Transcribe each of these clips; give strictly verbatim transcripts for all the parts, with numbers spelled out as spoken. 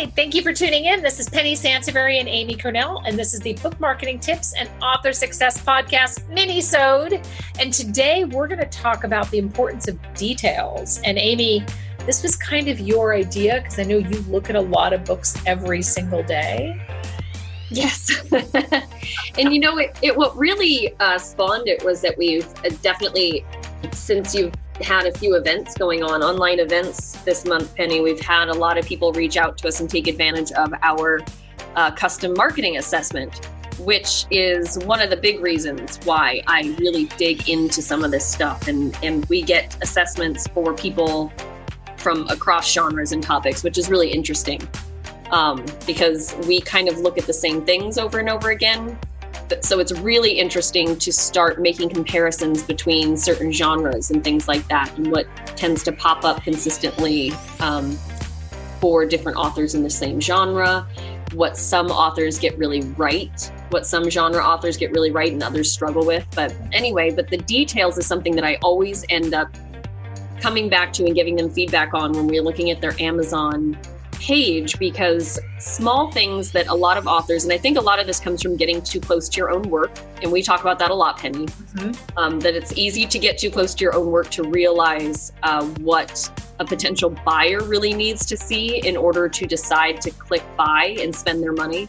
Hi, thank you for tuning in. This is Penny Sansevieri and Amy Cornell, and this is the Book Marketing Tips and Author Success Podcast mini-sode. And today we're going to talk about the importance of details. And Amy, this was kind of your idea because I know you look at a lot of books every single day. Yes. And you know, it, it what really uh, spawned it was that we've definitely, since you've had a few events going on, online events this month, Penny, we've had a lot of people reach out to us and take advantage of our uh, custom marketing assessment, which is one of the big reasons why I really dig into some of this stuff. And, and we get assessments for people from across genres and topics, which is really interesting um, because we kind of look at the same things over and over again. So it's really interesting to start making comparisons between certain genres and things like that, and what tends to pop up consistently um, for different authors in the same genre, what some authors get really right, what some genre authors get really right and others struggle with. But anyway, but the details is something that I always end up coming back to and giving them feedback on when we're looking at their Amazon page, because small things that a lot of authors, and I think a lot of this comes from getting too close to your own work, and we talk about that a lot, Penny, mm-hmm. um, that it's easy to get too close to your own work to realize uh, what a potential buyer really needs to see in order to decide to click buy and spend their money.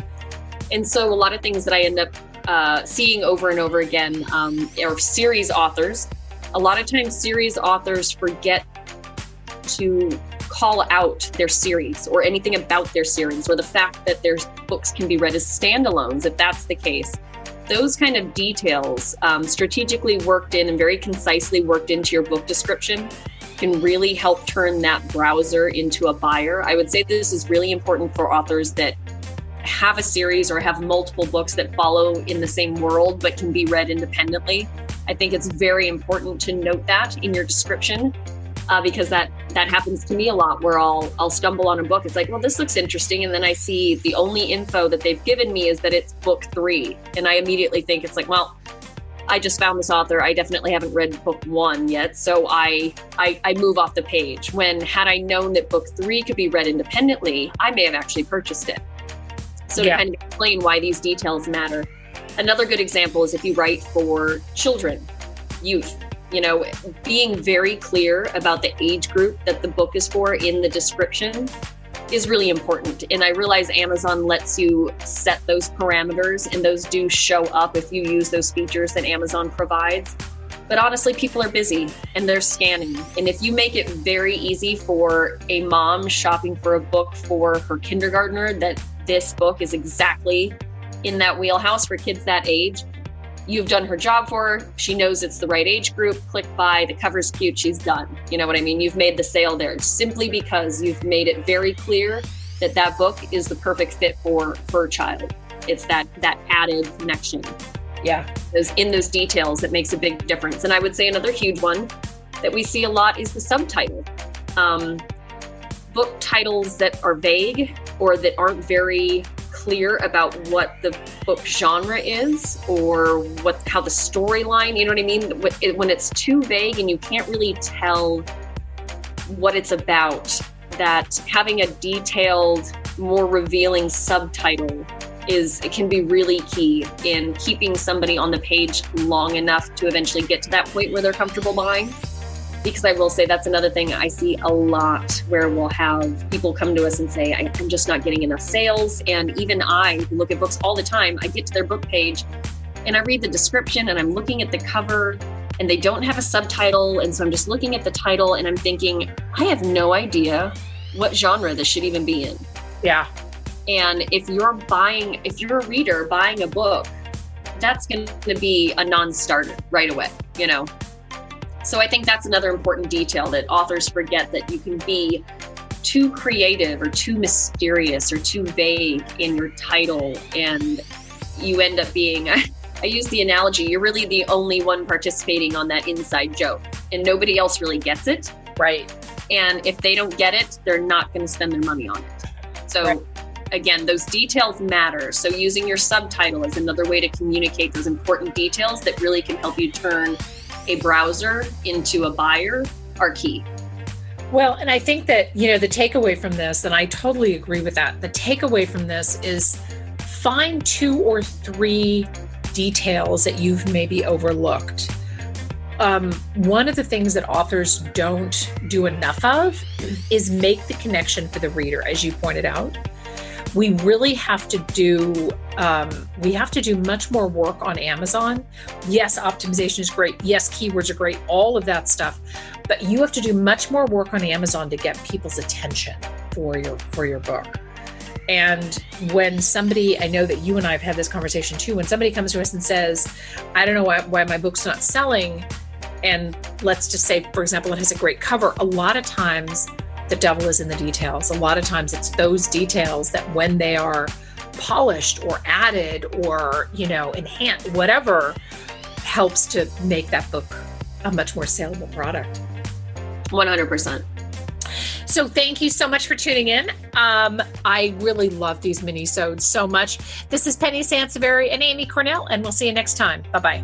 And so a lot of things that I end up uh, seeing over and over again um, are series authors. A lot of times series authors forget to call out their series or anything about their series, or the fact that their books can be read as standalones, if that's the case. Those kind of details um, strategically worked in and very concisely worked into your book description can really help turn that browser into a buyer. I would say this is really important for authors that have a series or have multiple books that follow in the same world but can be read independently. I think it's very important to note that in your description. Uh, because that, that happens to me a lot, where I'll I'll stumble on a book. It's like, well, this looks interesting. And then I see the only info that they've given me is that it's book three. And I immediately think it's like, well, I just found this author. I definitely haven't read book one yet. So I, I, I move off the page, when had I known that book three could be read independently, I may have actually purchased it. So yeah. To kind of explain why these details matter. Another good example is if you write for children, youth. You know, being very clear about the age group that the book is for in the description is really important. And I realize Amazon lets you set those parameters, and those do show up if you use those features that Amazon provides. But honestly, people are busy and they're scanning. And if you make it very easy for a mom shopping for a book for her kindergartner that this book is exactly in that wheelhouse for kids that age, you've done her job for her. She knows it's the right age group. Click buy. The cover's cute. She's done. You know what I mean? You've made the sale there, simply because you've made it very clear that that book is the perfect fit for her child. It's that that added connection. Yeah. Those in those details that makes a big difference. And I would say another huge one that we see a lot is the subtitle. Um, book titles that are vague or that aren't very clear about what the book genre is or what how the storyline, you know what I mean? When it's too vague and you can't really tell what it's about, that having a detailed, more revealing subtitle is it can be really key in keeping somebody on the page long enough to eventually get to that point where they're comfortable buying. Because I will say that's another thing I see a lot, where we'll have people come to us and say, I'm just not getting enough sales. And even I look at books all the time. I get to their book page and I read the description and I'm looking at the cover and they don't have a subtitle. And so I'm just looking at the title and I'm thinking, I have no idea what genre this should even be in. Yeah. And if you're buying, if you're a reader buying a book, that's going to be a non-starter right away, you know? So I think that's another important detail that authors forget, that you can be too creative or too mysterious or too vague in your title, and you end up being, I, I use the analogy, you're really the only one participating on that inside joke and nobody else really gets it. Right. And if they don't get it, they're not going to spend their money on it. So right. Again, those details matter. So using your subtitle is another way to communicate those important details that really can help you turn a browser into a buyer are key. Well, and I think that, you know, the takeaway from this, and I totally agree with that, the takeaway from this is find two or three details that you've maybe overlooked. Um, one of the things that authors don't do enough of is make the connection for the reader, as you pointed out. We really have to do, um, we have to do much more work on Amazon. Yes, optimization is great. Yes, keywords are great, all of that stuff. But you have to do much more work on Amazon to get people's attention for your for your book. And when somebody, I know that you and I have had this conversation too, when somebody comes to us and says, I don't know why, why my book's not selling, and let's just say, for example, it has a great cover, a lot of times the devil is in the details. A lot of times it's those details that when they are polished or added or, you know, enhanced, whatever, helps to make that book a much more saleable product. one hundred percent. So thank you so much for tuning in. Um, I really love these minisodes so much. This is Penny Sansevieri and Amy Cornell, and we'll see you next time. Bye-bye.